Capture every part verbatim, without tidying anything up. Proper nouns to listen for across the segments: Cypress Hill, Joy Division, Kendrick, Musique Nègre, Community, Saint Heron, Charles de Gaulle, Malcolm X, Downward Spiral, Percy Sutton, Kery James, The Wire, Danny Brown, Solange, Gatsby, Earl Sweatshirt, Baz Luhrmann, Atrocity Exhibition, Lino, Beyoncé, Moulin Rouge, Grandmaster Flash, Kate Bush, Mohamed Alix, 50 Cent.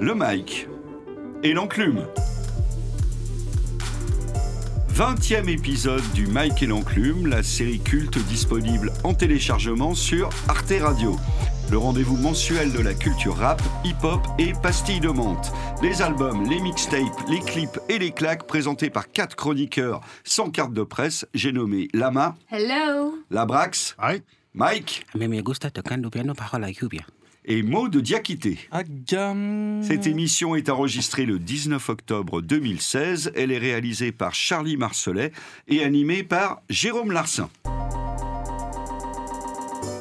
le mic et l'enclume. vingtième épisode du Mic et l'enclume, la série culte disponible en téléchargement sur Arte Radio. Le rendez-vous mensuel de la culture rap, hip-hop et pastilles de menthe. Les albums, les mixtapes, les clips et les claques présentés par quatre chroniqueurs sans carte de presse. J'ai nommé Lama. Hello. Labrax. Hi. Mike. Et Mo de Diakité. Agam. Cette émission est enregistrée le dix-neuf octobre deux mille seize. Elle est réalisée par Charlie Marcelet et animée par Jérôme Larsin.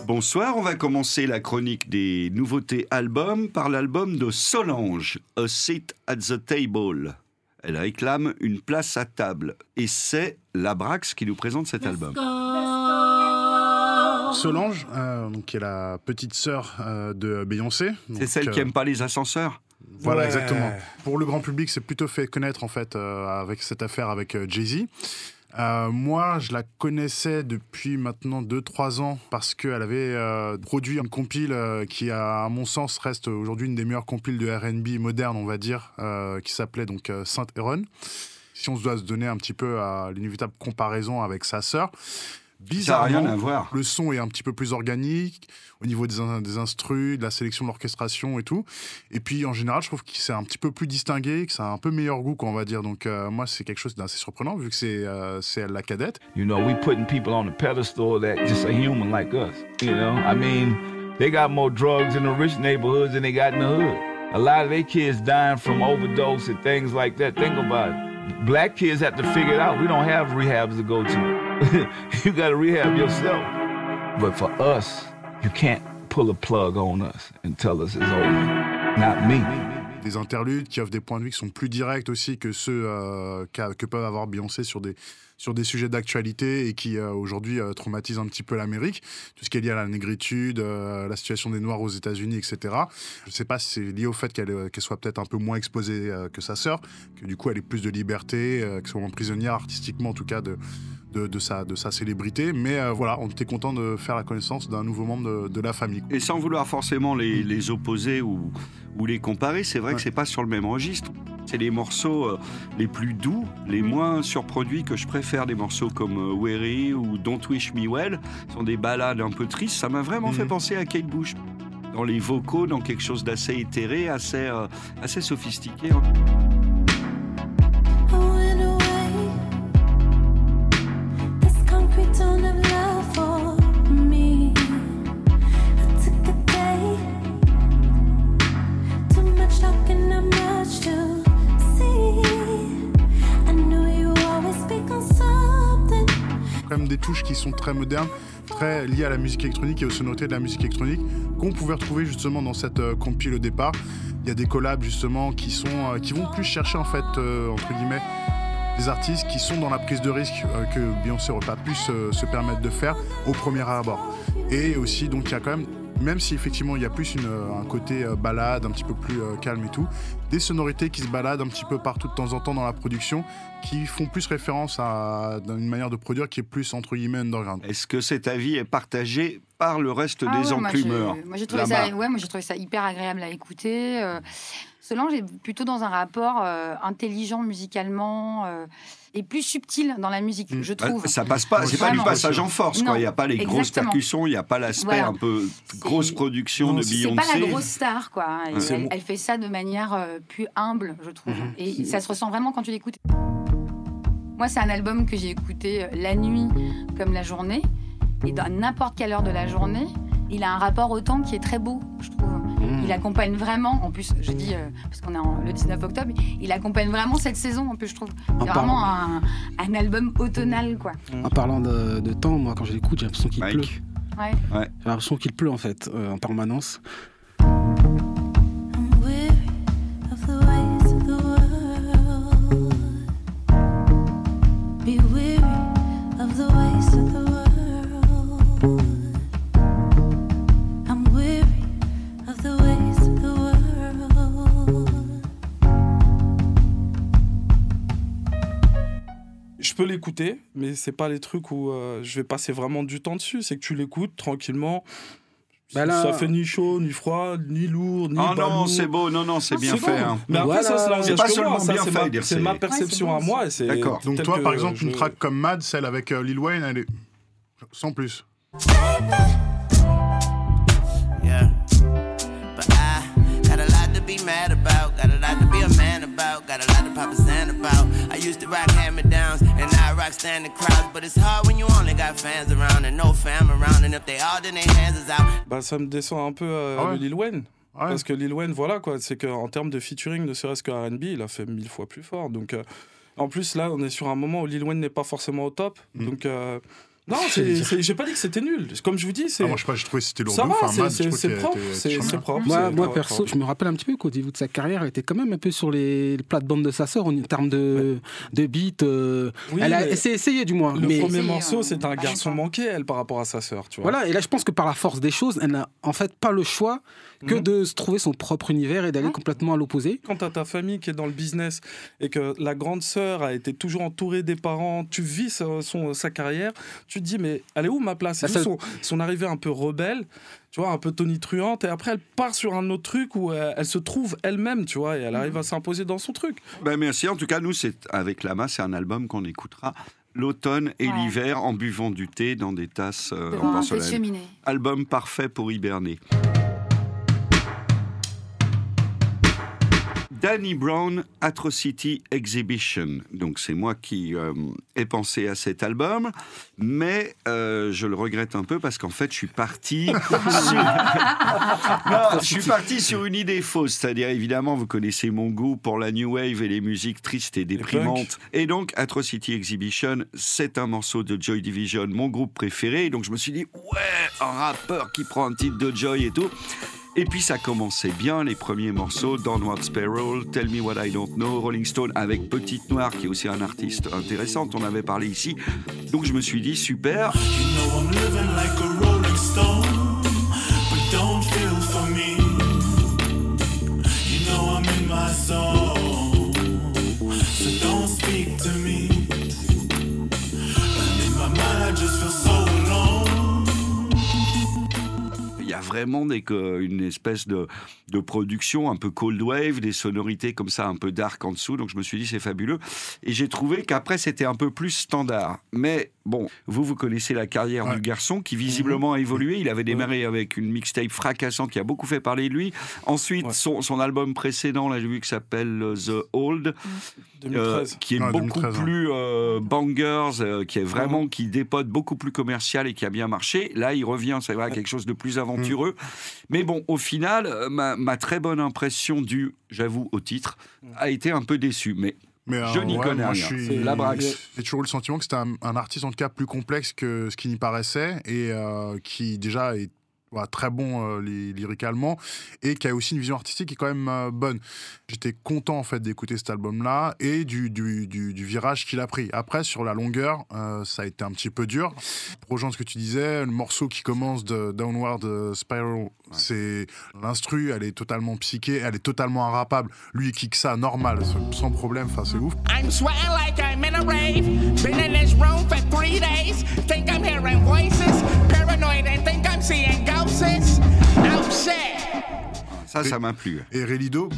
Bonsoir, on va commencer la chronique des nouveautés albums par l'album de Solange, A Seat at the Table. Elle réclame une place à table et c'est Labrax qui nous présente cet album. Solange, euh, donc, qui est la petite sœur euh, de Beyoncé. Donc, c'est celle euh... qui n'aime pas les ascenseurs. Voilà, ouais. Exactement. Pour le grand public, c'est plutôt fait connaître en fait euh, avec cette affaire avec euh, Jay-Z. Euh, moi, je la connaissais depuis maintenant deux trois ans parce qu'elle avait euh, produit une compile euh, qui, à mon sens, reste aujourd'hui une des meilleures compiles de R and B moderne, on va dire, euh, qui s'appelait donc euh, Saint Heron. Si on se doit se donner un petit peu à l'inévitable comparaison avec sa sœur, bizarrement, le son est un petit peu plus organique au niveau des, des instrus, de la sélection, de l'orchestration et tout. Et puis en général, je trouve que c'est un petit peu plus distingué, que ça a un peu meilleur goût, quoi, on va dire. Donc euh, moi, c'est quelque chose d'assez surprenant vu que c'est euh, c'est la cadette. You know, we putting people on a pedestal that just a human like us. You know, I mean, they got more drugs in the rich neighborhoods than they got in the hood. A lot of their kids dying from overdose and things like that. Think about it. Black kids have to figure it out. We don't have rehabs to go to. You gotta rehab yourself. But for us, you can't pull a plug on us and tell us it's over. Not me. Des interludes qui offrent des points de vue qui sont plus directs aussi que ceux euh, que peuvent avoir Beyoncé sur des, sur des sujets d'actualité et qui euh, aujourd'hui euh, traumatisent un petit peu l'Amérique. Tout ce qui est lié à la négritude, euh, la situation des Noirs aux États-Unis, et cetera. Je ne sais pas si c'est lié au fait qu'elle, qu'elle soit peut-être un peu moins exposée euh, que sa sœur, que du coup elle ait plus de liberté, euh, qu'elle soit moins prisonnière artistiquement en tout cas de... De, de, sa, de sa célébrité, mais euh, voilà, on était content de faire la connaissance d'un nouveau membre de, de la famille. Et sans vouloir forcément les, les opposer ou, ou les comparer, c'est vrai ouais. que c'est pas sur le même registre. C'est les morceaux euh, les plus doux, les moins surproduits que je préfère, des morceaux comme euh, Weary ou Don't Wish Me Well, sont des ballades un peu tristes, ça m'a vraiment mm-hmm. fait penser à Kate Bush, dans les vocaux, dans quelque chose d'assez éthéré, assez, euh, assez sophistiqué. Hein. Des touches qui sont très modernes, très liées à la musique électronique et aux sonorités de la musique électronique qu'on pouvait retrouver justement dans cette euh, compile au départ. Il y a des collabs justement qui sont euh, qui vont plus chercher en fait euh, entre guillemets des artistes qui sont dans la prise de risque euh, que Beyoncé n'aurait pas pu se, se permettre de faire au premier abord. Et aussi donc il y a quand même, même si effectivement il y a plus une, un côté euh, balade, un petit peu plus euh, calme et tout, des sonorités qui se baladent un petit peu partout de temps en temps dans la production, qui font plus référence à une manière de produire qui est plus entre guillemets underground. Est-ce que cet avis est partagé par le reste ah des ouais, enclumeurs? Moi, j'ai trouvé ça, ouais, moi j'ai trouvé ça hyper agréable à écouter. Euh, Solange est plutôt dans un rapport euh, intelligent musicalement. Euh, et plus subtil dans la musique, je trouve. Ça passe pas, c'est vraiment pas du passage en force, quoi. Il n'y a pas les grosses exactement. percussions, il n'y a pas l'aspect voilà. un peu c'est... grosse production non, de Beyoncé. C'est pas la grosse star, quoi. Ouais. Elle, elle fait ça de manière euh, plus humble, je trouve. Mm-hmm. Et c'est... ça se ressent vraiment quand tu l'écoutes. Moi, c'est un album que j'ai écouté la nuit comme la journée. Et dans n'importe quelle heure de la journée, il a un rapport au temps qui est très beau, je trouve. Il accompagne vraiment, en plus, je dis, euh, parce qu'on est en, le dix-neuf octobre, il accompagne vraiment cette saison, en plus, je trouve. C'est vraiment un, un album automnal, quoi. En parlant de, de temps, moi, quand je l'écoute, j'ai l'impression qu'il Mike. pleut. Ouais. Ouais. J'ai l'impression qu'il pleut, en fait, euh, en permanence. Je peux l'écouter, mais c'est pas les trucs où euh, je vais passer vraiment du temps dessus. C'est que tu l'écoutes tranquillement. Bah là... Ça fait ni chaud, ni froid, ni lourd, ni oh pas non, lourd. C'est beau, non, non, c'est ah, bien c'est fait. Bon. Hein. Mais après, voilà. ça, c'est, c'est pas seulement ça, bien c'est fait. Ma, dire c'est, c'est ma perception ouais, c'est à moi. C'est d'accord. Donc toi, par exemple, je... une track comme Mad, celle avec euh, Lil Wayne, elle est sans plus. Yeah. But I got a lot to be mad about, got a lot to be a man about, got a lot to pop a sand about. I used to rock hammer-downs and now I rock standing crowds, but it's hard when you only got fans around and no fam around, and if they all then their hands is out. Bah ça me descend un peu euh, ah ouais. Lil Wayne. Ah ouais. Parce que Lil Wayne, voilà quoi, c'est qu'en termes de featuring, ne serait-ce que R and B, il a fait mille fois plus fort. Donc euh, en plus là, on est sur un moment où Lil Wayne n'est pas forcément au top, mm. donc... Euh, non, c'est, c'est, j'ai pas dit que c'était nul. Comme je vous dis, c'est. Ah, moi, je sais pas, je trouvais que c'était lourd. Ça va, enfin, c'est, man, c'est, c'est, propre, t'es, t'es, c'est, t'es c'est propre. Moi, c'est moi propre. Perso, je me rappelle un petit peu qu'au début de sa carrière, elle était quand même un peu sur les plates-bandes de sa sœur en termes de, de beat. Euh, oui, elle a essayé, du moins. Le mais... premier morceau, c'est un garçon manqué, elle, par rapport à sa sœur, tu vois. Voilà, et là, je pense que par la force des choses, elle n'a en fait pas le choix que mmh. de se trouver son propre univers et d'aller mmh. complètement à l'opposé. Quand t'as ta famille qui est dans le business et que la grande sœur a été toujours entourée des parents, tu vis sa, son, sa carrière, tu te dis mais elle est où ma place, bah, où son, son arrivée un peu rebelle, tu vois, un peu tonitruante, et après elle part sur un autre truc où elle, elle se trouve elle-même, tu vois, et elle arrive à s'imposer dans son truc. Ben merci, en tout cas nous c'est avec Lama, c'est un album qu'on écoutera l'automne et ouais. l'hiver en buvant du thé dans des tasses euh, en porcelaine. Album parfait pour hiberner. Danny Brown, Atrocity Exhibition. Donc c'est moi qui euh, ai pensé à cet album, mais euh, je le regrette un peu parce qu'en fait je suis parti sur... non, je suis parti sur une idée fausse, c'est-à-dire évidemment vous connaissez mon goût pour la new wave et les musiques tristes et déprimantes. Et donc Atrocity Exhibition, c'est un morceau de Joy Division, mon groupe préféré. Donc je me suis dit ouais, un rappeur qui prend un titre de Joy et tout. Et puis ça commençait bien, les premiers morceaux, Downward Spiral, Tell Me What I Don't Know, Rolling Stone avec Petite Noir, qui est aussi un artiste intéressant, on avait parlé ici. Donc je me suis dit, super. You know I'm living like a rolling stone, but don't feel for me. You know I'm in my zone, so don't speak to me. And in my mind I just feel so alone. Il y a vraiment des, une espèce de, de production un peu cold wave, des sonorités comme ça, un peu dark en dessous. Donc je me suis dit, c'est fabuleux. Et j'ai trouvé qu'après, c'était un peu plus standard. Mais bon, vous, vous connaissez la carrière ouais. du garçon qui visiblement a évolué. Il avait démarré ouais. avec une mixtape fracassante qui a beaucoup fait parler de lui. Ensuite, ouais. son, son album précédent, là, j'ai vu, qui s'appelle The Old, euh, qui est ouais, beaucoup deux mille treize, plus euh, bangers, euh, qui est vraiment, qui dépote beaucoup plus commercial et qui a bien marché. Là, il revient, c'est vrai, à quelque chose de plus avancé. Mmh. Mais bon, au final, ma, ma très bonne impression du, j'avoue, au titre, a été un peu déçue. Mais, mais euh, je n'y ouais, connais rien. Suis... La Brax. J'ai toujours eu le sentiment que c'était un, un artiste, en tout cas, plus complexe que ce qui n'y paraissait et euh, qui, déjà, est ouais, très bon euh, lyricalement et qui a aussi une vision artistique qui est quand même euh, bonne. J'étais content, en fait, d'écouter cet album-là et du, du, du, du virage qu'il a pris. Après, sur la longueur, euh, ça a été un petit peu dur. Pour rejoindre ce que tu disais, le morceau qui commence de Downward Spiral, c'est l'instru, elle est totalement psychée, elle est totalement irrappable. Lui, il kick ça normal, sans problème, enfin, c'est ouf. I'm sweating like I'm in a rave, been in this room for three days, think I'm hearing voices, paranoid and think I'm seeing ghosts, upset. Ça, ça m'a plu. Et Relido,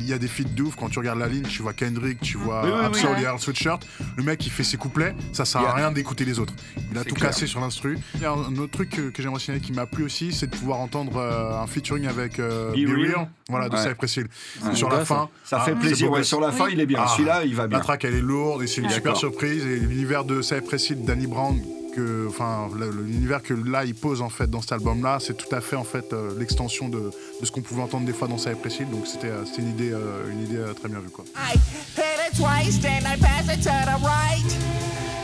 il y a des feats de ouf, quand tu regardes la ligne, tu vois Kendrick, tu vois oui, oui, Absol, oui, oui. Earl Sweatshirt, le mec il fait ses couplets, ça sert yeah. à rien d'écouter les autres. Il a c'est tout clair. Cassé sur l'instru. Il y a un autre truc que, que j'aimerais signaler qui m'a plu aussi, c'est de pouvoir entendre euh, un featuring avec euh, Be Real, Real, voilà, de ouais. Cypress Hill. Ouais. Sur ouais. la fin. Ça ah, fait plaisir, ouais, sur la fin oui. il est bien, ah, celui-là il va bien. La track elle est lourde et c'est une D'accord. super surprise, et l'univers de Cypress Hill, Danny Brown, que, enfin, l'univers que là il pose en fait dans cet album-là, c'est tout à fait en fait euh, l'extension de, de ce qu'on pouvait entendre des fois dans Cypress Hill, donc c'était, euh, c'était une idée, euh, une idée euh, très bien vue quoi. I hit it twice, then I pass it to the right.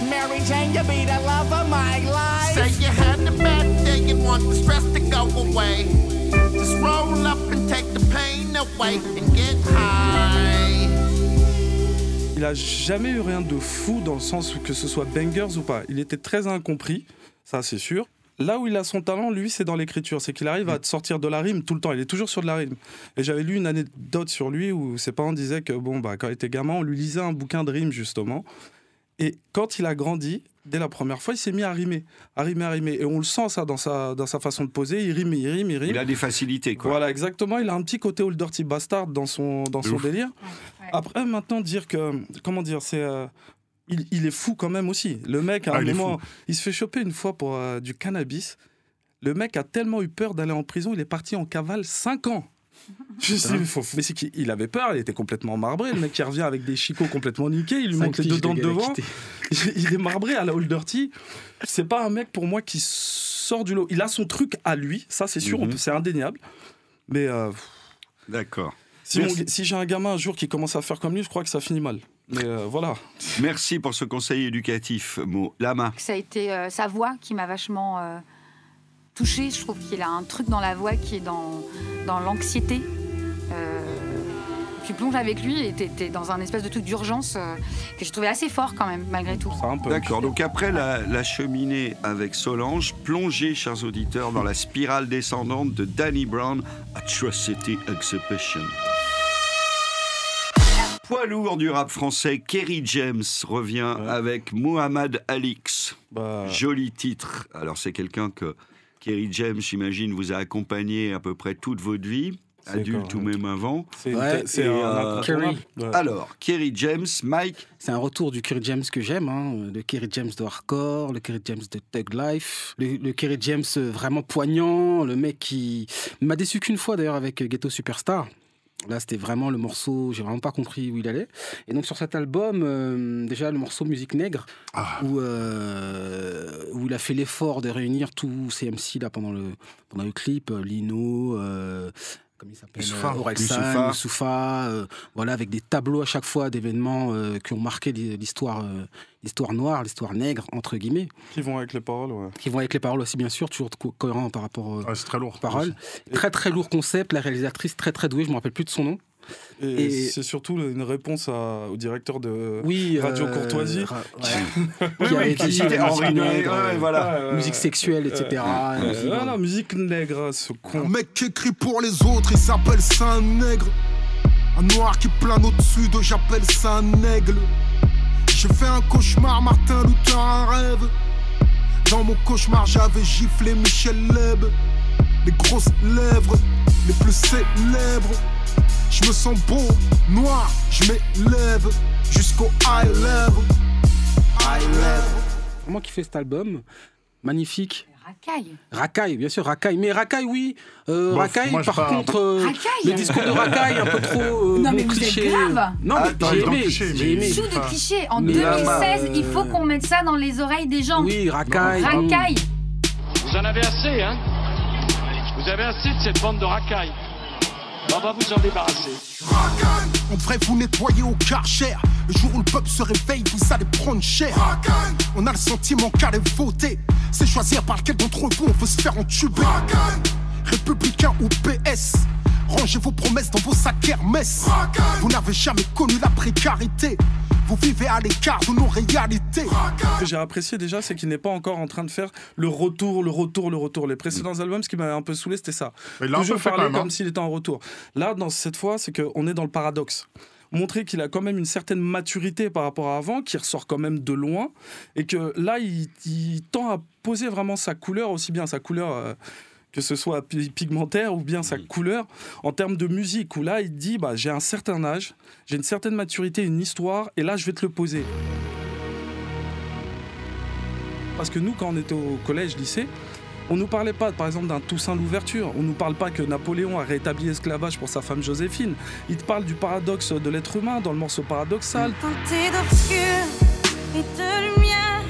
Mary Jane, you be the love of my life. Say you had the bad day, you want the stress to go away. Just roll up and take the pain away and get high. Il a jamais eu rien de fou dans le sens où que ce soit bangers ou pas. Il était très incompris, ça c'est sûr. Là où il a son talent, lui, c'est dans l'écriture. C'est qu'il arrive à te sortir de la rime tout le temps. Il est toujours sur de la rime. Et j'avais lu une anecdote sur lui où ses parents disaient que bon, bah, quand il était gamin, on lui lisait un bouquin de rimes justement. Et quand il a grandi, dès la première fois, il s'est mis à rimer, à rimer, à rimer. Et on le sent, ça, dans sa, dans sa façon de poser. Il rime, il rime, il rime. Il a des facilités, quoi. Voilà, exactement. Il a un petit côté Old Dirty Bastard dans son, dans son délire. Ouais, ouais. Après, maintenant, dire que... Comment dire c'est, euh, il, il est fou, quand même, aussi. Le mec, à ah, un il moment... Il se fait choper une fois pour euh, du cannabis. Le mec a tellement eu peur d'aller en prison, il est parti en cavale cinq ans. Je sais, mais c'est qu'il avait peur, il était complètement marbré. Le mec qui revient avec des chicots complètement niqués, il lui monte les deux dents de devant. Il est marbré à la Old Dirty. C'est pas un mec pour moi qui sort du lot. Il a son truc à lui, ça c'est sûr, mm-hmm. on peut, c'est indéniable. Mais euh... d'accord. Si, on, si j'ai un gamin un jour qui commence à faire comme lui, je crois que ça finit mal. Mais euh, voilà. Merci pour ce conseil éducatif, Mo. Lama. Ça a été euh, sa voix qui m'a vachement. Euh... touché, je trouve qu'il a un truc dans la voix qui est dans, dans l'anxiété. Euh, tu plonges avec lui et t'es, t'es dans un espèce de truc d'urgence euh, que j'ai trouvé assez fort quand même, malgré tout. C'est un peu... D'accord, donc après la, la cheminée avec Solange, plongez, chers auditeurs, dans la spirale descendante de Danny Brown, Atrocity Exhibition. Poids lourd du rap français, Kery James revient ouais. avec Mohamed Alix. Bah... Joli titre. Alors c'est quelqu'un que... Kery James, j'imagine, vous a accompagné à peu près toute votre vie, c'est adulte ou même avant. C'est, ouais, c'est euh, Kery. Ouais. Alors, Kery James, Mike. C'est un retour du Kery James que j'aime, hein. Le Kery James de hardcore, le Kery James de Thug Life, le, le Kery James vraiment poignant, le mec qui il m'a déçu qu'une fois d'ailleurs avec Ghetto Superstar. Là, c'était vraiment le morceau, j'ai vraiment pas compris où il allait. Et donc, sur cet album, euh, déjà le morceau Musique Nègre, ah. où, euh, où il a fait l'effort de réunir tous ces M C là, pendant, le, pendant le clip, Lino, euh, comment il s'appelle, Orelsan, Youssoufa, euh, voilà, avec des tableaux à chaque fois d'événements euh, qui ont marqué l'histoire, euh, l'histoire noire, l'histoire nègre, entre guillemets. Qui vont avec les paroles, ouais. Qui vont avec les paroles aussi, bien sûr, toujours co- cohérent par rapport euh, ah, c'est très lourd, aux paroles. Et... Très, très lourd concept, la réalisatrice très, très douée, je ne me rappelle plus de son nom. Et, et c'est surtout une réponse à, au directeur de oui, Radio euh, Courtoisie. Ra- ouais. oui, qui avait dit Henri Nègre, euh, voilà, euh, musique sexuelle, euh, et cetera. Euh, musique, euh, non, non, musique nègre, ce con. Un mec qui écrit pour les autres, il s'appelle Saint Nègre. Un noir qui plane au-dessus d'eux, j'appelle ça un aigle. J'ai fait un cauchemar, Martin Luther, un rêve. Dans mon cauchemar, j'avais giflé Michel Leb. Les grosses lèvres, les plus célèbres. Je me sens beau, noir, je m'élève jusqu'au high level, high level. Vraiment kiffé cet album, magnifique. Racaille. Racaille, bien sûr, Racaille. Mais Racaille, oui. Euh, Bof, Racaille, par pas... contre, euh, Racaille, les discours de Racaille, un peu trop euh, non, mais bon, cliché. Grave. Non, mais ah, j'ai aimé. Cliché, j'ai aimé. Sous de clichés. En mais deux mille seize, euh... il faut qu'on mette ça dans les oreilles des gens. Oui, Racaille. Non. Racaille. Vous en avez assez, hein? Vous avez assez de cette bande de Racaille. On va vous en débarrasser. En vrai, vous nettoyez au Karcher. Le jour où le peuple se réveille, vous allez prendre cher. On a le sentiment qu'aller voter, c'est choisir par lequel d'entre vous on veut se faire entuber. Républicain ou P S, rangez vos promesses dans vos sacs Hermès. Vous n'avez jamais connu la précarité. Vous vivez à l'écart de nos réalités. Ce que j'ai apprécié déjà, c'est qu'il n'est pas encore en train de faire le retour, le retour, le retour. Les précédents albums, ce qui m'avait un peu saoulé, c'était ça. Toujours parler comme s'il était en retour. Là, dans cette fois, c'est qu'on est dans le paradoxe. Montrer qu'il a quand même une certaine maturité par rapport à avant, qu'il ressort quand même de loin, et que là, il, il tend à poser vraiment sa couleur, aussi bien sa couleur... Euh, que ce soit pigmentaire ou bien sa couleur, en termes de musique, où là, il dit bah, « j'ai un certain âge, j'ai une certaine maturité, une histoire, et là, je vais te le poser. » Parce que nous, quand on était au collège, lycée, on ne nous parlait pas, par exemple, d'un Toussaint l'ouverture. On ne nous parle pas que Napoléon a rétabli l'esclavage pour sa femme Joséphine. Il te parle du paradoxe de l'être humain dans le morceau paradoxal. Tentée d'obscur et de lumière,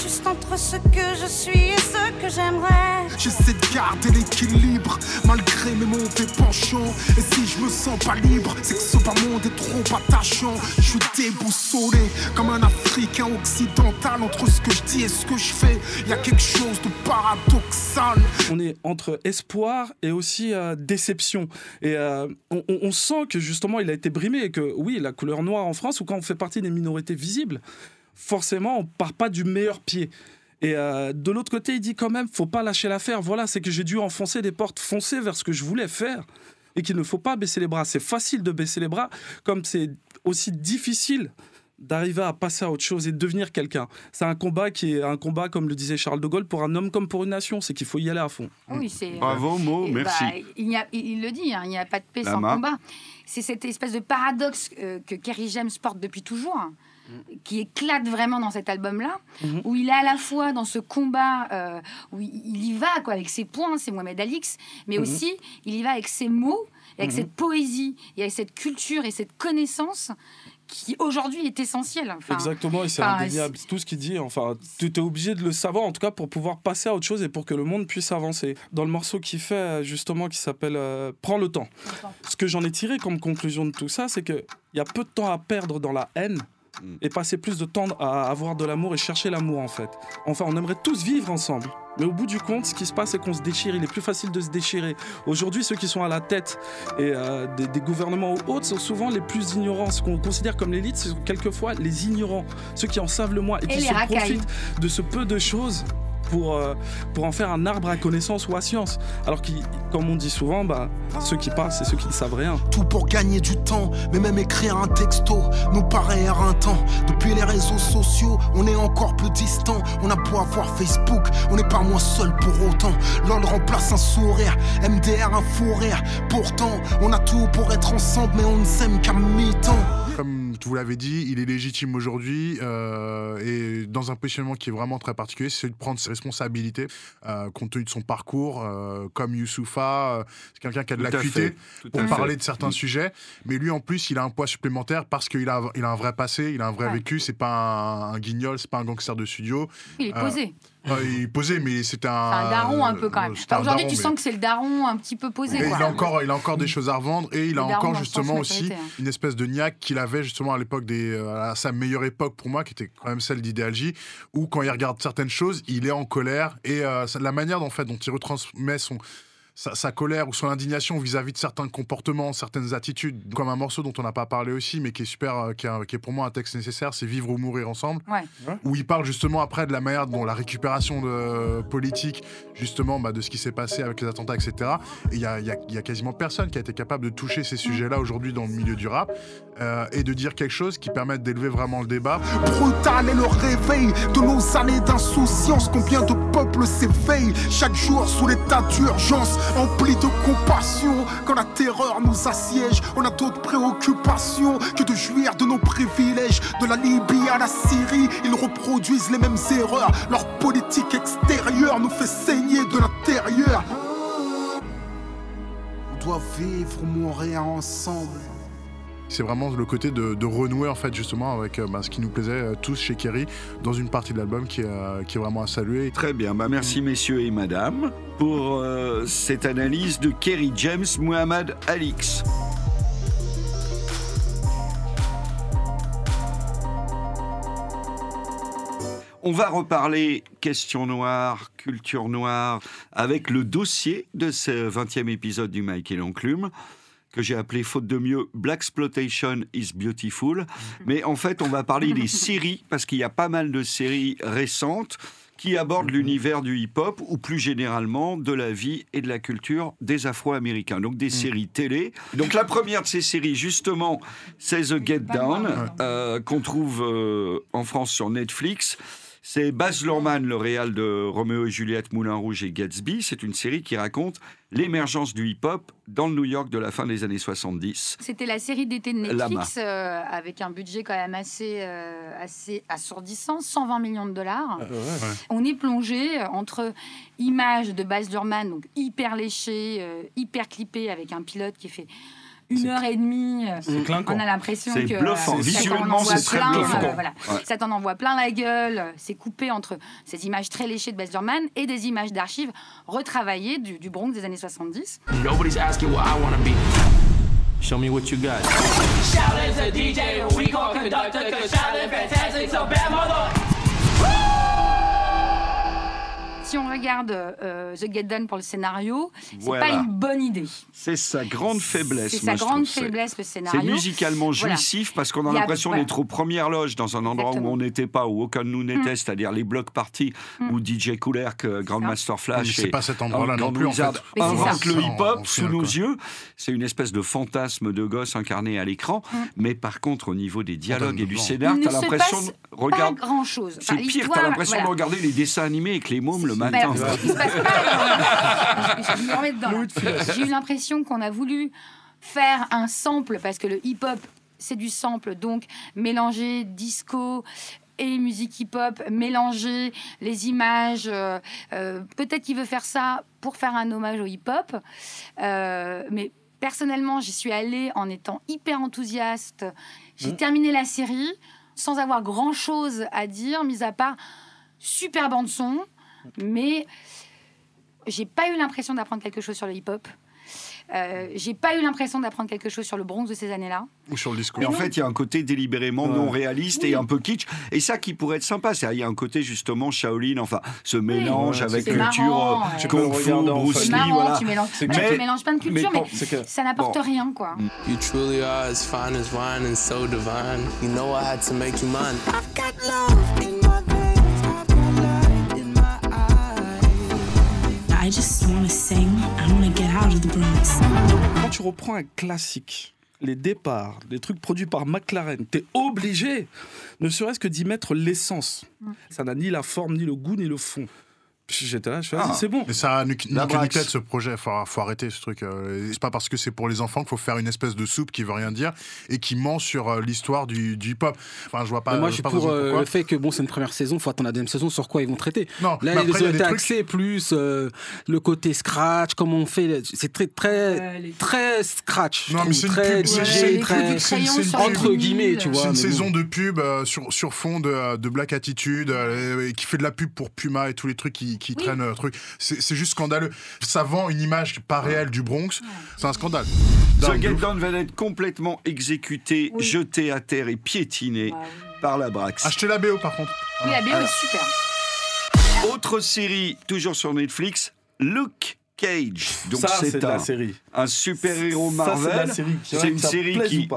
juste entre ce que je suis et ce que j'aimerais. J'essaie de garder l'équilibre malgré mes mauvais penchants. Et si je me sens pas libre, c'est que ce bas monde est trop attachant. Je suis déboussolé comme un Africain occidental. Entre ce que je dis et ce que je fais, il y a quelque chose de paradoxal. On est entre espoir et aussi euh, déception. Et euh, on, on sent que justement il a été brimé. Et que oui, la couleur noire en France, ou quand on fait partie des minorités visibles, forcément, on part pas du meilleur pied. Et euh, de l'autre côté, il dit quand même, faut pas lâcher l'affaire. Voilà, c'est que j'ai dû enfoncer des portes, foncer vers ce que je voulais faire, et qu'il ne faut pas baisser les bras. C'est facile de baisser les bras, comme c'est aussi difficile d'arriver à passer à autre chose et de devenir quelqu'un. C'est un combat qui est un combat, comme le disait Charles de Gaulle, pour un homme comme pour une nation. C'est qu'il faut y aller à fond. Oui, c'est, bravo, euh, Mo, merci. Bah, il, y a, il le dit, hein, il n'y a pas de paix Lama. sans combat. C'est cette espèce de paradoxe euh, que Kery James porte depuis toujours, hein, mm. qui éclate vraiment dans cet album-là, mm-hmm. où il est à la fois dans ce combat, euh, où il, il y va quoi, avec ses points, ses Mohamed Alix, mais mm-hmm. aussi il y va avec ses mots, et avec mm-hmm. cette poésie, et avec cette culture et cette connaissance qui aujourd'hui est essentiel. Enfin, Exactement, et c'est enfin, indéniable. C'est... Tout ce qu'il dit, enfin, tu es obligé de le savoir, en tout cas, pour pouvoir passer à autre chose et pour que le monde puisse avancer. Dans le morceau qu'il fait, justement, qui s'appelle euh, « Prends le temps », ce que j'en ai tiré comme conclusion de tout ça, c'est qu'il y a peu de temps à perdre dans la haine et passer plus de temps à avoir de l'amour et chercher l'amour, en fait. Enfin, on aimerait tous vivre ensemble. Mais au bout du compte, ce qui se passe, c'est qu'on se déchire. Il est plus facile de se déchirer. Aujourd'hui, ceux qui sont à la tête et, euh, des, des gouvernements ou autres sont souvent les plus ignorants. Ce qu'on considère comme l'élite, c'est quelquefois les ignorants, ceux qui en savent le moins et, et qui se racailles. profitent de ce peu de choses pour, euh, pour en faire un arbre à connaissance ou à science. Alors que, comme on dit souvent, bah, ceux qui passent, c'est ceux qui ne savent rien. Tout pour gagner du temps, mais même écrire un texto nous paraît éreintant. Depuis les réseaux sociaux, on est encore plus distant. On a beau avoir Facebook, on n'est pas moins seul pour autant. L'ol remplace un sourire, M D R un fou rire. Pourtant, on a tout pour être ensemble, mais on ne s'aime qu'à mi-temps. Comme vous l'avez dit, il est légitime aujourd'hui euh, et dans un positionnement qui est vraiment très particulier, c'est de prendre ses responsabilités euh, compte tenu de son parcours, euh, comme Youssoufa, euh, c'est quelqu'un qui a de l'acuité pour parler de certains oui. sujets, mais lui en plus il a un poids supplémentaire parce qu'il a, il a un vrai passé, il a un vrai ouais. vécu, c'est pas un, un guignol, c'est pas un gangster de studio. Il est euh, posé. Euh, il est posé, mais c'est un... C'est un daron un peu quand même. Enfin, aujourd'hui, daron, tu mais... sens que c'est le daron un petit peu posé. Quoi. Il, a encore, il a encore des choses à revendre et il le a encore justement aussi hein. une espèce de niaque qu'il avait justement à l'époque des... à sa meilleure époque pour moi, qui était quand même celle d'Idéal J, où quand il regarde certaines choses, il est en colère et euh, la manière en fait, dont il retransmet son... Sa, sa colère ou son indignation vis-à-vis de certains comportements, certaines attitudes, comme un morceau dont on n'a pas parlé aussi, mais qui est super, euh, qui, est, qui est pour moi un texte nécessaire, c'est Vivre ou mourir ensemble, ouais. Ouais. où il parle justement après de la manière dont la récupération de, euh, politique, justement, bah, de ce qui s'est passé avec les attentats, et cetera. Et il y a, y, a, y a quasiment personne qui a été capable de toucher ces sujets-là aujourd'hui dans le milieu du rap euh, et de dire quelque chose qui permette d'élever vraiment le débat. Brutal est le réveil de nos années d'insouciance. Combien de peuples s'éveillent chaque jour sous l'état d'urgence? Empli de compassion, quand la terreur nous assiège, on a d'autres préoccupations que de jouir de nos privilèges. De la Libye à la Syrie, ils reproduisent les mêmes erreurs. Leur politique extérieure nous fait saigner de l'intérieur. On doit vivre ou mourir ensemble. C'est vraiment le côté de, de renouer en fait justement avec euh, bah, ce qui nous plaisait euh, tous chez Kery dans une partie de l'album qui, euh, qui est vraiment à saluer. Très bien, bah merci messieurs et madame pour euh, cette analyse de Kery James, Mohamed Alix. On va reparler question noire, culture noire avec le dossier de ce vingtième épisode du Mike et l'Enclume, que j'ai appelé, faute de mieux, Blaxploitation is beautiful. Mais en fait, on va parler des séries, parce qu'il y a pas mal de séries récentes qui abordent l'univers du hip-hop, ou plus généralement, de la vie et de la culture des Afro-Américains. Donc des mmh. séries télé. Donc la première de ces séries, justement, c'est The Get Down, euh, qu'on trouve euh, en France sur Netflix. C'est Baz Luhrmann, le réal de Roméo et Juliette, Moulin Rouge et Gatsby. C'est une série qui raconte l'émergence du hip-hop dans le New York de la fin des années soixante-dix. C'était la série d'été de Netflix, euh, avec un budget quand même assez, euh, assez assourdissant, cent vingt millions de dollars. Euh, ouais, ouais. On est plongé entre images de Baz Luhrmann, donc hyper léchées, euh, hyper clippées, avec un pilote qui fait... Une c'est heure et demie, on a l'impression c'est que bluffant. Euh, visuellement c'est très plein, bluffant. Euh, voilà. ouais. Ça t'en envoie plein la gueule. C'est coupé entre ces images très léchées de Baz Luhrmann et des images d'archives retravaillées du, du Bronx des années soixante-dix. Nobody's asking what I wanna be. Show me what you got. Shout is a D J, we call conductor, cause shout is fantastic, so bad mother. si on regarde euh, The Get Down pour le scénario, c'est voilà. pas une bonne idée. C'est sa grande faiblesse. C'est sa grande faiblesse, le scénario. C'est musicalement jouissif voilà. parce qu'on a, a l'impression voilà. d'être aux premières loges dans un endroit Exactement. où on n'était pas, où aucun de nous n'était, mmh. c'est-à-dire les block parties mmh. où D J Koullerk, Grandmaster Flash, et inventent le hip-hop sous nos yeux. C'est une espèce de fantasme de gosse incarné à l'écran, mmh. mais par contre, au niveau des dialogues et du scénar, t'as l'impression de regarder. C'est pire, t'as l'impression de regarder les dessins animés avec les mômes le matin. Il se passe pas. Je vais me remettre dedans. J'ai eu l'impression qu'on a voulu faire un sample, parce que le hip-hop, c'est du sample, donc mélanger disco et musique hip-hop, mélanger les images. Euh, euh, peut-être qu'il veut faire ça pour faire un hommage au hip-hop, euh, mais personnellement, j'y suis allée en étant hyper enthousiaste. J'ai mmh. terminé la série sans avoir grand-chose à dire, mis à part super bande-son, mais j'ai pas eu l'impression d'apprendre quelque chose sur le hip-hop. Euh, j'ai pas eu l'impression d'apprendre quelque chose sur le Bronx de ces années-là. Ou sur le disco. Mais en fait, il y a un côté délibérément ouais. non réaliste oui. et un peu kitsch. Et ça qui pourrait être sympa, il y a un côté justement Shaolin, enfin, ce mélange oui, avec culture, kung-fu, Bruce Lee, voilà. Tu mélanges, ouais, mais, tu mélanges plein de cultures, mais, mais, mais ça n'apporte bon. rien, quoi. You truly are as fine as wine and so divine. You know I had to make you mine. I've got love in my veins, I've got light in my eyes. I just want to sing. I want to get out of the Bronx. Quand tu reprends un classique, les départs, les trucs produits par McLaren, t'es obligé, ne serait-ce que d'y mettre l'essence. Ça n'a ni la forme, ni le goût, ni le fond. J'étais là, je fais, ah, c'est bon. Mais ça a niqué la tête, ce projet. Faut, faut arrêter ce truc. C'est pas parce que c'est pour les enfants qu'il faut faire une espèce de soupe qui veut rien dire et qui ment sur l'histoire du, du hip-hop. Enfin, je vois pas. Mais moi, je suis pour euh, le fait que bon, c'est une première saison. Faut attendre la deuxième saison. Sur quoi ils vont traiter. Non. Là, ils ont été axés plus euh, le côté scratch. Comment on fait. C'est très, très, euh, les... très scratch. Non, mais c'est très digé, très entre guillemets, tu vois. C'est une saison de pub sur fond de Black Attitude qui fait de la pub pour Puma et tous les trucs qui. qui oui. traîne un truc. C'est, c'est juste scandaleux. Ça vend une image pas réelle du Bronx. Ouais. C'est un scandale. The Get Down va être complètement exécuté, oui. jeté à terre et piétiné ouais. par la Brax. Achetez la B O par contre. Oui, voilà. La B O Alors. est super. Autre série, toujours sur Netflix, Luke Cage. Donc ça, c'est, c'est un, la série. Un super-héros Marvel. Ça, c'est la série qui, c'est une série qui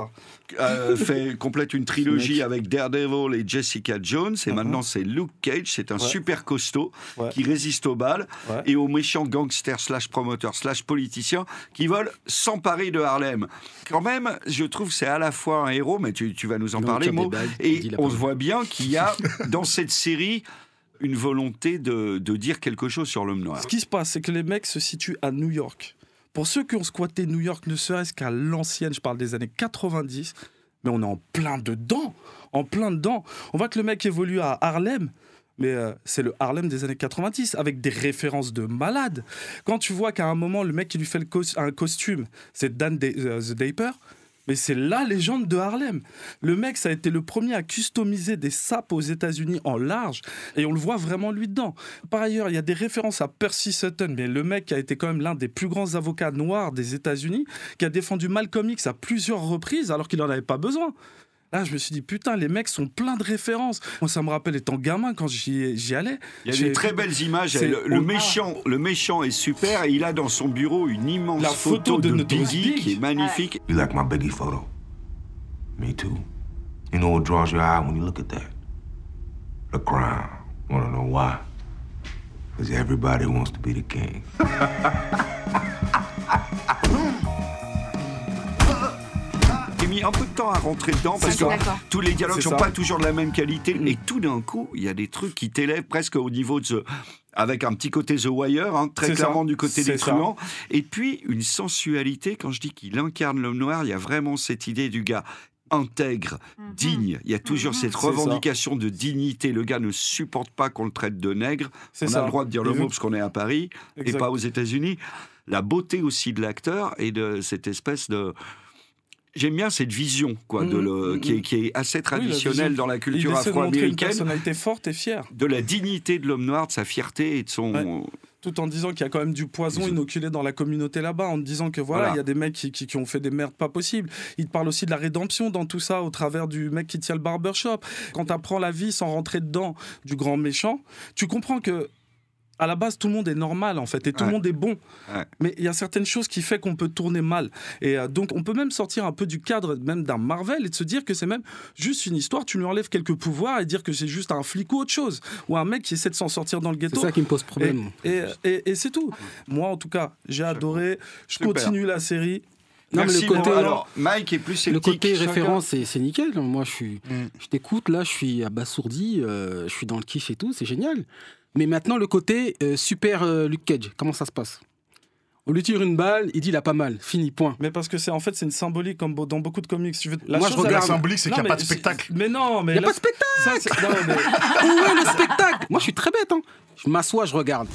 euh, fait, complète une trilogie avec Daredevil et Jessica Jones. Et mm-hmm. maintenant, c'est Luke Cage. C'est un ouais. super costaud ouais. qui résiste aux balles ouais. et aux méchants gangsters slash promoteurs slash politiciens qui veulent s'emparer de Harlem. Quand même, je trouve que c'est à la fois un héros, mais tu, tu vas nous en non, parler, Mo. Bagues, et on se voit bien qu'il y a dans cette série... une volonté de, de dire quelque chose sur l'homme noir. Ce qui se passe, c'est que les mecs se situent à New York. Pour ceux qui ont squatté New York, ne serait-ce qu'à l'ancienne, je parle des années quatre-vingt-dix, mais on est en plein dedans, en plein dedans. On voit que le mec évolue à Harlem, mais euh, c'est le Harlem des années quatre-vingt-dix, avec des références de malades. Quand tu vois qu'à un moment, le mec qui lui fait le cos- un costume, c'est Dan de- uh, The Draper, mais c'est la légende de Harlem. Le mec, ça a été le premier à customiser des sapes aux États-Unis en large, et on le voit vraiment lui dedans. Par ailleurs, il y a des références à Percy Sutton, mais le mec qui a été quand même l'un des plus grands avocats noirs des États-Unis, qui a défendu Malcolm X à plusieurs reprises, alors qu'il n'en avait pas besoin. Là, je me suis dit, putain, les mecs sont pleins de références. Moi, ça me rappelle, étant gamin, quand j'y, j'y allais... Il y a j'ai... des très belles images. Le, le, méchant, le méchant est super, et il a dans son bureau une immense La photo, photo de, de Biggie, qui est magnifique. You like my Biggie photo? Me too. You know what draws your eye when you look at that? The crown. Wanna know why? Because everybody wants to be the king. Un peu de temps à rentrer dedans parce ça, que d'accord. tous les dialogues sont pas toujours de la même qualité mmh. et tout d'un coup il y a des trucs qui t'élèvent presque au niveau de ce... avec un petit côté The Wire hein, très c'est clairement ça. du côté c'est des truands et puis une sensualité. Quand je dis qu'il incarne l'homme noir, il y a vraiment cette idée du gars intègre, mmh. digne. Il y a toujours mmh. cette revendication de dignité. Le gars ne supporte pas qu'on le traite de nègre. C'est on ça. a le droit de dire et le mot parce qu'on est à Paris exact. et pas aux États-Unis. La beauté aussi de l'acteur et de cette espèce de... J'aime bien cette vision, quoi, mmh, de le, mmh. qui, est, qui est assez traditionnelle oui, dans la culture il afro-américaine. Une personnalité forte et fière. De la dignité de l'homme noir, de sa fierté et de son... Ouais. Tout en disant qu'il y a quand même du poison Ils... inoculé dans la communauté là-bas, en disant que voilà, il voilà. y a des mecs qui, qui, qui ont fait des merdes pas possibles. Il te parle aussi de la rédemption dans tout ça, au travers du mec qui tient le barbershop. Quand t'apprends la vie sans rentrer dedans du grand méchant, tu comprends que à la base, tout le monde est normal, en fait, et tout ouais. le monde est bon. Ouais. Mais il y a certaines choses qui font qu'on peut tourner mal. Et euh, donc, on peut même sortir un peu du cadre même d'un Marvel et de se dire que c'est même juste une histoire. Tu lui enlèves quelques pouvoirs et dire que c'est juste un flic ou autre chose. Ou un mec qui essaie de s'en sortir dans le ghetto. C'est ça qui me pose problème. Et, et, et, et c'est tout. Moi, en tout cas, j'ai Super. adoré. Je Super. continue la série. Non, Merci, mais le côté, bon, alors, Mike est plus sceptique. Le côté référence, c'est, c'est nickel. Moi, je, suis, mm. je t'écoute, là, je suis abasourdi, euh, je suis dans le kiff et tout, c'est génial. Mais maintenant, le côté euh, super euh, Luke Cage, comment ça se passe ? On lui tire une balle, il dit il a pas mal, fini, point. Mais parce que c'est en fait c'est une symbolique comme dans beaucoup de comics. Je veux... la Moi chose je regarde la symbolique, c'est non, qu'il n'y a pas de spectacle. Mais non, mais il n'y a là... pas de spectacle. Ça, non, mais... Où est le spectacle ? Moi je suis très bête, hein. Je m'assois, je regarde.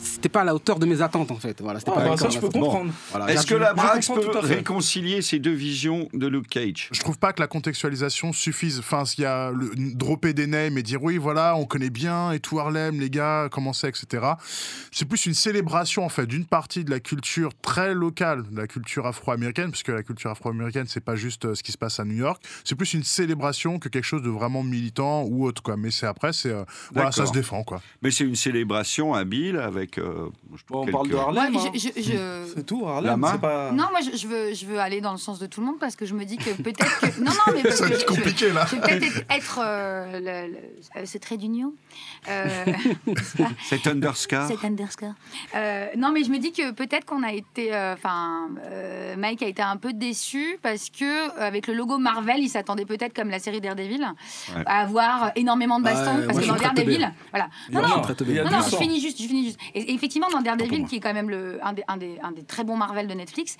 C'était pas à la hauteur de mes attentes en fait. Voilà, c'était ah, pas bah ça je peux comprendre. Bon. Voilà, est-ce que la Brax peut réconcilier ces deux visions de Luke Cage ? Je trouve pas que la contextualisation suffise. Enfin, s'il y a le, dropper des names et dire oui, voilà, on connaît bien et tout Harlem, les gars, comment c'est, et cetera. C'est plus une célébration en fait d'une partie de la culture très locale, de la culture afro-américaine, parce que la culture afro-américaine c'est pas juste euh, ce qui se passe à New York. C'est plus une célébration que quelque chose de vraiment militant ou autre quoi. Mais c'est après, c'est euh, voilà, ça se défend quoi. Mais c'est une célébration habile avec. Euh... Bon, on quelques... parle de Harlem, ouais, hein. je, je, je... c'est tout Harlem, c'est pas... Non, moi je, je, veux, je veux aller dans le sens de tout le monde parce que je me dis que peut-être que... Non, non, mais parce ça que je, compliqué, je, là. je vais peut-être être euh, le, le, euh, ce trait d'union euh, cet underscore cet underscore euh, non mais je me dis que peut-être qu'on a été enfin euh, euh, Mike a été un peu déçu parce que avec le logo Marvel il s'attendait peut-être comme la série Daredevil ouais. à avoir énormément de bastons bah, parce ouais, que dans Daredevil voilà non non, non, non je finis juste je finis juste et, et effectivement, dans Daredevil, qui est quand même le, un, des, un, des, un des très bons Marvel de Netflix,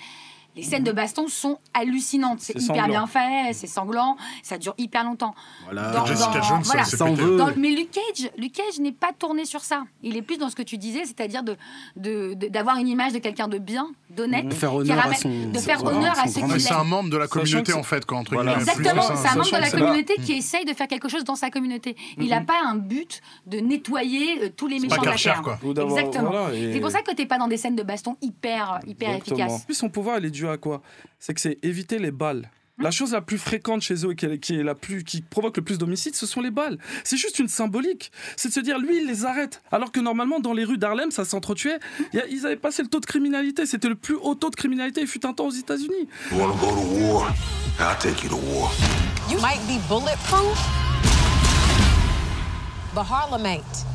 les scènes de baston sont hallucinantes. C'est, c'est hyper sanglant. bien fait, c'est sanglant, ça dure hyper longtemps. Voilà, dans, Jessica dans, Jones, voilà. ça s'en veut. Dans, mais Luke Cage, Luke Cage n'est pas tourné sur ça. Il est plus dans ce que tu disais, c'est-à-dire de, de, de, d'avoir une image de quelqu'un de bien, d'honnête, de faire honneur ramène, à son... De faire voilà, honneur à ce qu'il est. C'est un membre de la communauté, en fait. Quand, entre voilà. Exactement, c'est, c'est un membre de la communauté qui essaye de faire quelque chose dans sa communauté. Il n'a pas un but de nettoyer tous les méchants de la Terre. Exactement. Voilà, et... C'est pour ça que t'es pas dans des scènes de baston hyper, hyper efficaces. En plus, son pouvoir, elle est due à quoi ? C'est que c'est éviter les balles. La chose la plus fréquente chez eux et qui, est, qui, est la plus, qui provoque le plus d'homicides, ce sont les balles. C'est juste une symbolique. C'est de se dire, lui, il les arrête. Alors que normalement, dans les rues d'Harlem, ça s'entretuait. Y a, ils avaient passé le taux de criminalité. C'était le plus haut taux de criminalité, il fut un temps aux États-Unis. You wanna go to war? I'll take you to war. You might be bulletproof, but Harlemite.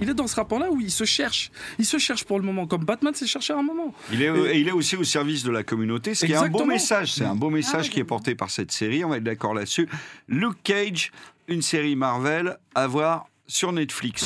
Il est dans ce rapport-là où il se cherche. Il se cherche pour le moment, comme Batman s'est cherché à un moment. Il est, et il est aussi au service de la communauté, ce qui exactement. est un beau message. C'est un beau message ah, oui. qui est porté par cette série, on va être d'accord là-dessus. Luke Cage, une série Marvel à voir sur Netflix.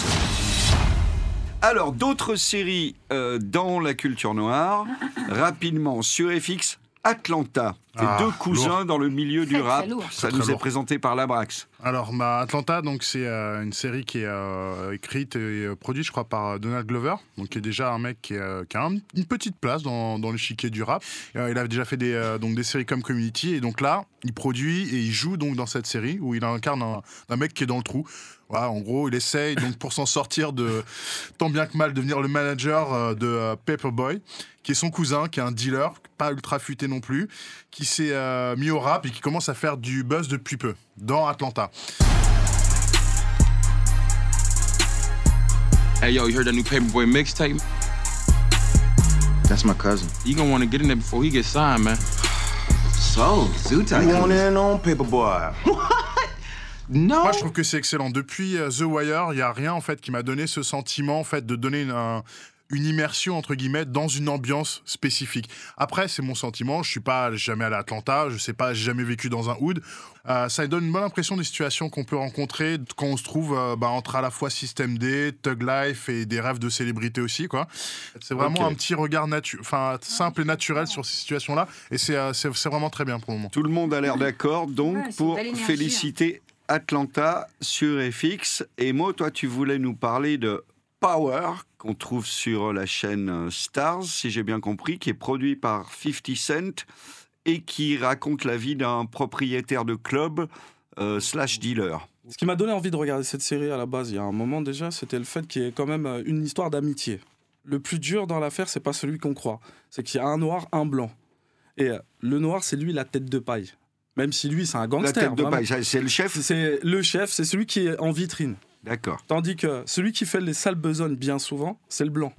Alors, d'autres séries euh, dans la culture noire, rapidement sur F X, Atlanta. Les ah, deux cousins lourd. dans le milieu du rap, ça nous est présenté par la Brax. Alors, bah, Atlanta, donc, c'est euh, une série qui est euh, écrite et euh, produite, je crois, par Donald Glover, donc, qui est déjà un mec qui, est, euh, qui a un, une petite place dans, dans l'échiquier du rap. Euh, il a déjà fait des, euh, donc, des séries comme Community, et donc là, il produit et il joue donc, dans cette série où il incarne un, un mec qui est dans le trou. Voilà, en gros, il essaye, donc, pour s'en sortir de tant bien que mal, devenir le manager euh, de euh, Paperboy, qui est son cousin, qui est un dealer, pas ultra futé non plus, qui qui s'est euh, mis au rap et qui commence à faire du buzz depuis peu, dans Atlanta. Hey yo, you heard that new Paperboy mixtape? That's my cousin. You gonna want to get in there before he gets signed, man. So, suit tight. You want in on Paperboy? What? No. Moi, je trouve que c'est excellent. Depuis euh, The Wire, il y a rien en fait qui m'a donné ce sentiment en fait de donner une, un une immersion, entre guillemets, dans une ambiance spécifique. Après, c'est mon sentiment, je suis pas jamais allé à Atlanta, je sais pas, j'ai jamais vécu dans un hood. Euh, ça donne une bonne impression des situations qu'on peut rencontrer quand on se trouve euh, bah, entre à la fois System D, Thug Life et des rêves de célébrité aussi, quoi. C'est vraiment okay. un petit regard natu- simple et naturel sur ces situations-là, et c'est, euh, c'est, c'est vraiment très bien pour le moment. Tout le monde a l'air d'accord, donc, ouais, pour féliciter Atlanta sur F X. Et Mo, toi, tu voulais nous parler de Power, qu'on trouve sur la chaîne Stars, si j'ai bien compris, qui est produit par cinquante Cent et qui raconte la vie d'un propriétaire de club euh, slash dealer. Ce qui m'a donné envie de regarder cette série à la base, il y a un moment déjà, c'était le fait qu'il y ait quand même une histoire d'amitié. Le plus dur dans l'affaire, c'est pas celui qu'on croit, c'est qu'il y a un noir, un blanc. Et le noir, c'est lui la tête de paille. Même si lui, c'est un gangster. La tête de paille, c'est le chef. C'est le chef, c'est celui qui est en vitrine. D'accord. Tandis que celui qui fait les sales besognes bien souvent, c'est le blanc.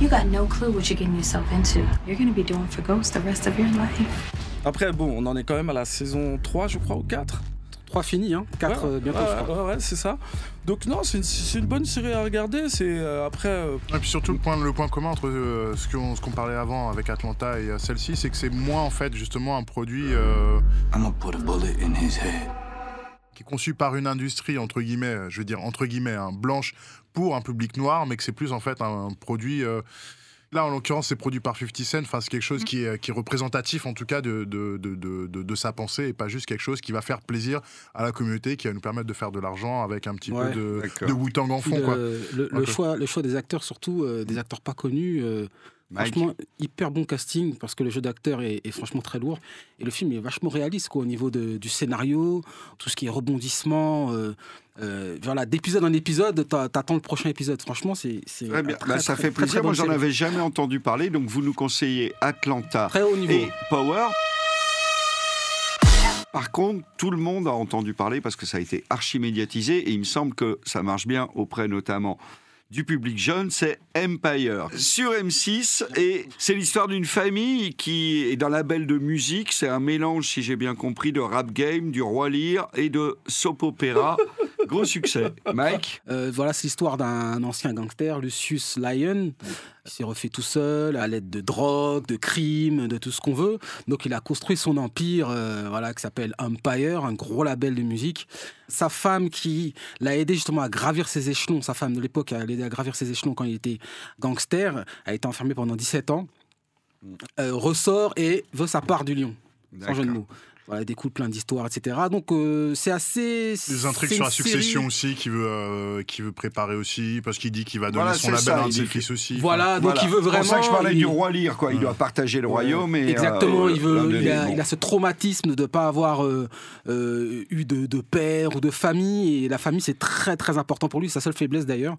You got no clue what you're getting yourself into. You're going to be doing for Ghost the rest of your life. Après, bon, on en est quand même à la saison trois, je crois, ou quatre. trois finis, hein. quatre ouais, euh, bientôt, ouais, je crois. Ouais, ouais, c'est ça. Donc non, c'est une, c'est une bonne série à regarder. C'est euh, après. Euh... Et puis surtout le point, le point commun entre euh, ce, qu'on, ce qu'on parlait avant avec Atlanta et euh, celle-ci, c'est que c'est moins en fait justement un produit euh, qui est conçu par une industrie entre guillemets, je veux dire entre guillemets, hein, blanche pour un public noir, mais que c'est plus en fait un, un produit. Euh, Là, en l'occurrence, c'est produit par fifty Cent. Enfin, c'est quelque chose qui est, qui est représentatif, en tout cas, de, de, de, de, de sa pensée et pas juste quelque chose qui va faire plaisir à la communauté, qui va nous permettre de faire de l'argent avec un petit ouais, peu de, de Wu-Tang en fond. Le, quoi. Le, le, choix, le choix des acteurs, surtout euh, des acteurs pas connus, euh, franchement, hyper bon casting parce que le jeu d'acteur est, est franchement très lourd. Et le film est vachement réaliste quoi, au niveau de, du scénario, tout ce qui est rebondissement. Euh, Euh, voilà, d'épisode en épisode, t'a, t'attends le prochain épisode. Franchement, c'est, c'est ouais, bien, très, bah, ça très, fait plaisir. Très, très Moi, j'en série. avais jamais entendu parler. Donc, vous nous conseillez Atlanta très haut niveau. Et Power. Par contre, tout le monde a entendu parler parce que ça a été archi médiatisé et il me semble que ça marche bien auprès notamment du public jeune, c'est Empire sur M six et c'est l'histoire d'une famille qui est dans la label de musique. C'est un mélange, si j'ai bien compris, de rap game, du Roi Lear et de soap opéra. Gros succès. Mike euh, Voilà, c'est l'histoire d'un ancien gangster, Lucius Lyon. Il s'est refait tout seul, à l'aide de drogue, de crimes, de tout ce qu'on veut. Donc il a construit son empire, euh, voilà, qui s'appelle Empire, un gros label de musique. Sa femme qui l'a aidé justement à gravir ses échelons, sa femme de l'époque a aidé à gravir ses échelons quand il était gangster, a été enfermée pendant dix-sept ans, euh, ressort et veut sa part du lion. D'accord. Sans jeu de mots. Voilà, découle plein d'histoires, et cetera. Donc, euh, c'est assez... Des intrigues sur la succession série... aussi, qui veut, euh, qui veut préparer aussi, parce qu'il dit qu'il va donner voilà, son label à un de ses fils aussi. Voilà, donc voilà. Il veut vraiment... C'est pour ça que je parlais il... du Roi Lear, quoi. Il ouais. doit partager le ouais. royaume. Et, Exactement, euh, il, veut, il, a, il a ce traumatisme de ne pas avoir euh, euh, eu de, de père ou de famille, et la famille, c'est très, très important pour lui. C'est sa seule faiblesse, d'ailleurs.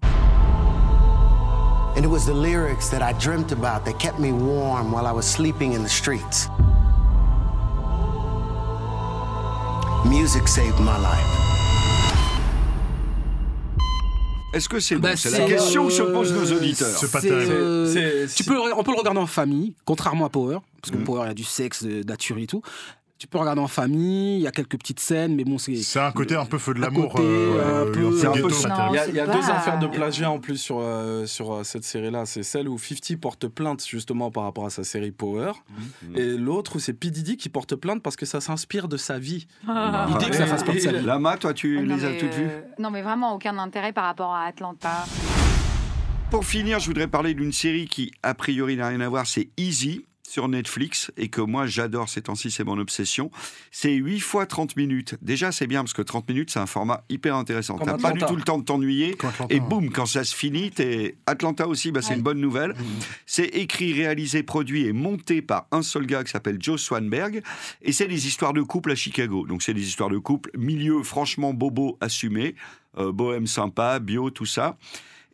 And it was the lyrics that I dreamt about that kept me warm while I was sleeping in the streets. Music saved my life. Est-ce que c'est bon? Bah c'est, c'est la question euh, que se posent nos auditeurs. C'est, c'est, euh, c'est, c'est, tu peux, on peut le regarder en famille, contrairement à Power, parce que mmh. Power, il y a du sexe, de la tuerie et tout. Tu peux regarder en famille, il y a quelques petites scènes, mais bon, c'est... C'est un côté un peu feu de l'amour. Côté, euh, un peu, c'est un peu ça. Il y a, il y a deux affaires de plagiat en plus sur, euh, sur euh, cette série-là. C'est celle où cinquante porte plainte justement par rapport à sa série Power. Mm-hmm. Et l'autre où c'est P. Diddy qui porte plainte parce que ça s'inspire de sa vie. Ah. L'idée que ça s'inspire de sa vie. Lama, toi, tu non, les as toutes vues euh, Non, mais vraiment aucun intérêt par rapport à Atlanta. Pour finir, je voudrais parler d'une série qui, a priori, n'a rien à voir. C'est Easy. Sur Netflix et que moi j'adore ces temps-ci, c'est mon obsession. C'est huit fois trente minutes. Déjà c'est bien parce que trente minutes c'est un format hyper intéressant. Comme t'as Atlanta. Pas du tout le temps de t'ennuyer et boum quand ça se finit t'es... Atlanta aussi, bah, c'est ouais. une bonne nouvelle. Mmh. C'est écrit, réalisé, produit et monté par un seul gars qui s'appelle Joe Swanberg et c'est des histoires de couple à Chicago. Donc c'est des histoires de couple, milieu franchement bobo assumé, euh, bohème sympa, bio, tout ça.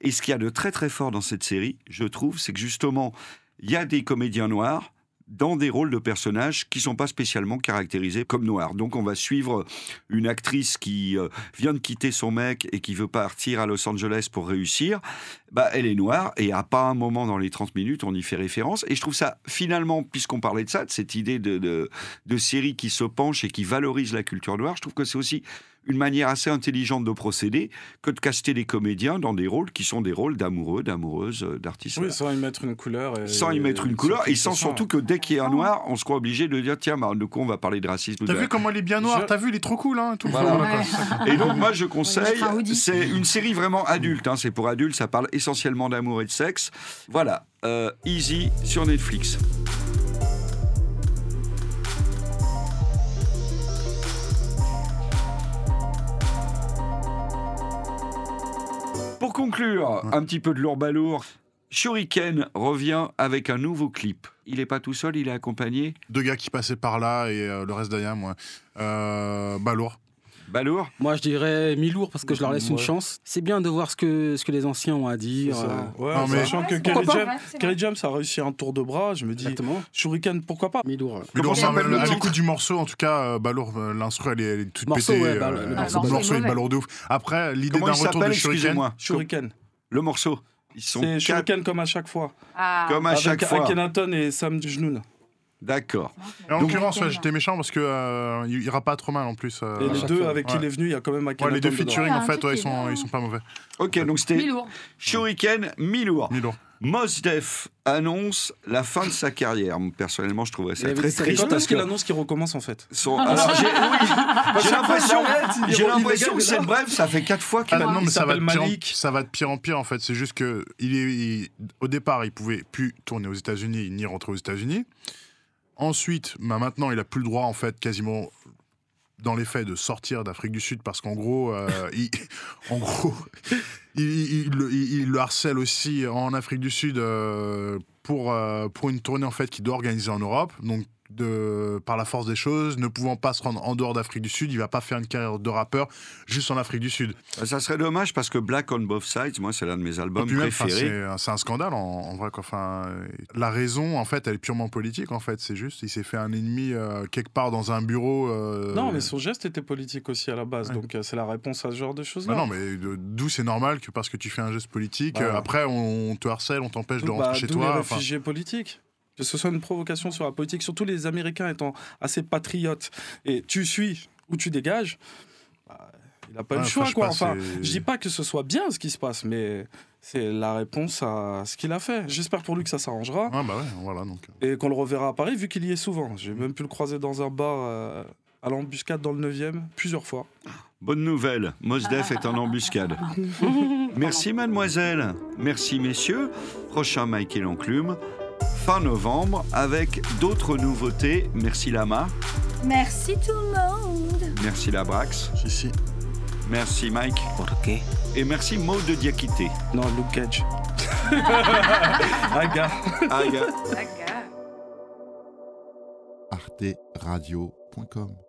Et ce qu'il y a de très très fort dans cette série, je trouve, c'est que justement il y a des comédiens noirs dans des rôles de personnages qui ne sont pas spécialement caractérisés comme noirs. Donc on va suivre une actrice qui vient de quitter son mec et qui veut partir à Los Angeles pour réussir. Bah, elle est noire et à pas un moment dans les trente minutes, on y fait référence. Et je trouve ça, finalement, puisqu'on parlait de ça, de cette idée de, de, de série qui se penche et qui valorise la culture noire, je trouve que c'est aussi une manière assez intelligente de procéder que de caster les comédiens dans des rôles qui sont des rôles d'amoureux, d'amoureuses, d'artistes. Oui, sans y mettre une couleur. Et sans y mettre une couleur et sans surtout que dès qu'il y a un noir, on se croit obligé de dire tiens, bah, du coup, on va parler de racisme. T'as de... vu comment il est bien noir, je... t'as vu, il est trop cool. Hein, tout voilà. ouais. Et donc, moi, je conseille, c'est une série vraiment adulte. Hein, c'est pour adultes, ça parle essentiellement d'amour et de sexe. Voilà, euh, Easy sur Netflix. Pour conclure, un petit peu de lourd balourd, Shuriken revient avec un nouveau clip. Il n'est pas tout seul, il est accompagné. Deux gars qui passaient par là et euh, le reste derrière moi. Euh, balourd. Balourd ? Moi, je dirais Milour parce que je leur laisse ouais. une chance. C'est bien de voir ce que, ce que les anciens ont à dire. Euh... Ouais, non, mais sachant que Kery James, Kery James a réussi un tour de bras, je me dis Exactement. Shuriken, pourquoi pas ? Milour. Milour, ça, le, à l'écoute du morceau, en tout cas, Balourd, l'instru, elle est, elle est toute morceau, pétée. Ouais, bah, le, euh, le morceau, le morceau est Balourd de ouf. Après, l'idée Comment d'un retour de Shuriken. Shuriken. Le morceau. Ils sont C'est quatre... Shuriken comme à chaque fois. Ah. Comme à Avec chaque fois. Avec Akhenaton et Sam Jnoun. D'accord. Et en Donc, l'occurrence, ouais, j'étais méchant parce qu'il euh, ira pas trop mal en plus. Euh, et les deux fois. avec ouais. qui il est venu, il y a quand même un ouais, Les deux featuring, en fait, ouais, ils, sont, ils sont pas mauvais. Ok, ouais. donc c'était Milour. Shuriken, Milour. Milour. Mos Def annonce la fin de sa carrière. Personnellement, je trouverais ça très triste. Quand est-ce qu'il annonce qu'il recommence en fait Son... Alors, j'ai... Oui. j'ai l'impression, j'ai l'impression que c'est bref. Ça fait quatre fois qu'il ah, non, mais ça va de pire en... ça va de pire en pire en fait. C'est juste que il est il... au départ, il pouvait plus tourner aux États-Unis ni rentrer aux États-Unis. Ensuite, bah maintenant, il a plus le droit en fait, quasiment dans les faits, de sortir d'Afrique du Sud parce qu'en gros, euh, il, en gros, il, il, il, il le harcèle aussi en Afrique du Sud euh, pour euh, pour une tournée en fait qu'il doit organiser en Europe. Donc, de, par la force des choses, ne pouvant pas se rendre en dehors d'Afrique du Sud, il va pas faire une carrière de rappeur juste en Afrique du Sud. Ça serait dommage parce que Black on Both Sides, moi c'est l'un de mes albums préférés. Même, c'est, c'est un scandale en, en vrai. Quoi. Enfin, la raison en fait, elle est purement politique en fait. C'est juste, il s'est fait un ennemi euh, quelque part dans un bureau. Euh... Non, mais son geste était politique aussi à la base. Ouais. Donc euh, c'est la réponse à ce genre de choses. Bah non, mais d'où c'est normal que parce que tu fais un geste politique, bah, euh, après on, on te harcèle, on t'empêche donc, de rentrer bah, chez d'où toi. Les réfugiés politiques. Que ce soit une provocation sur la politique, surtout les Américains étant assez patriotes, et tu suis ou tu dégages, bah, il n'a pas eu ouais, le choix. Quoi. Enfin, je ne dis pas que ce soit bien ce qui se passe, mais c'est la réponse à ce qu'il a fait. J'espère pour lui que ça s'arrangera. Ah bah ouais, voilà, donc. Et qu'on le reverra à Paris, vu qu'il y est souvent. J'ai même pu le croiser dans un bar euh, à l'embuscade dans le neuvième, plusieurs fois. Bonne nouvelle, Mos Def est en embuscade. Merci mademoiselle, merci messieurs. Prochain Mike et l'enclume. Fin novembre avec d'autres nouveautés. Merci Lama. Merci tout le monde. Merci Labrax. Si, si. Merci Mike. Ok. Et merci Maud de Diakité. Non, Luke Cage. Aga. Aga. Aga. Arte Radio point com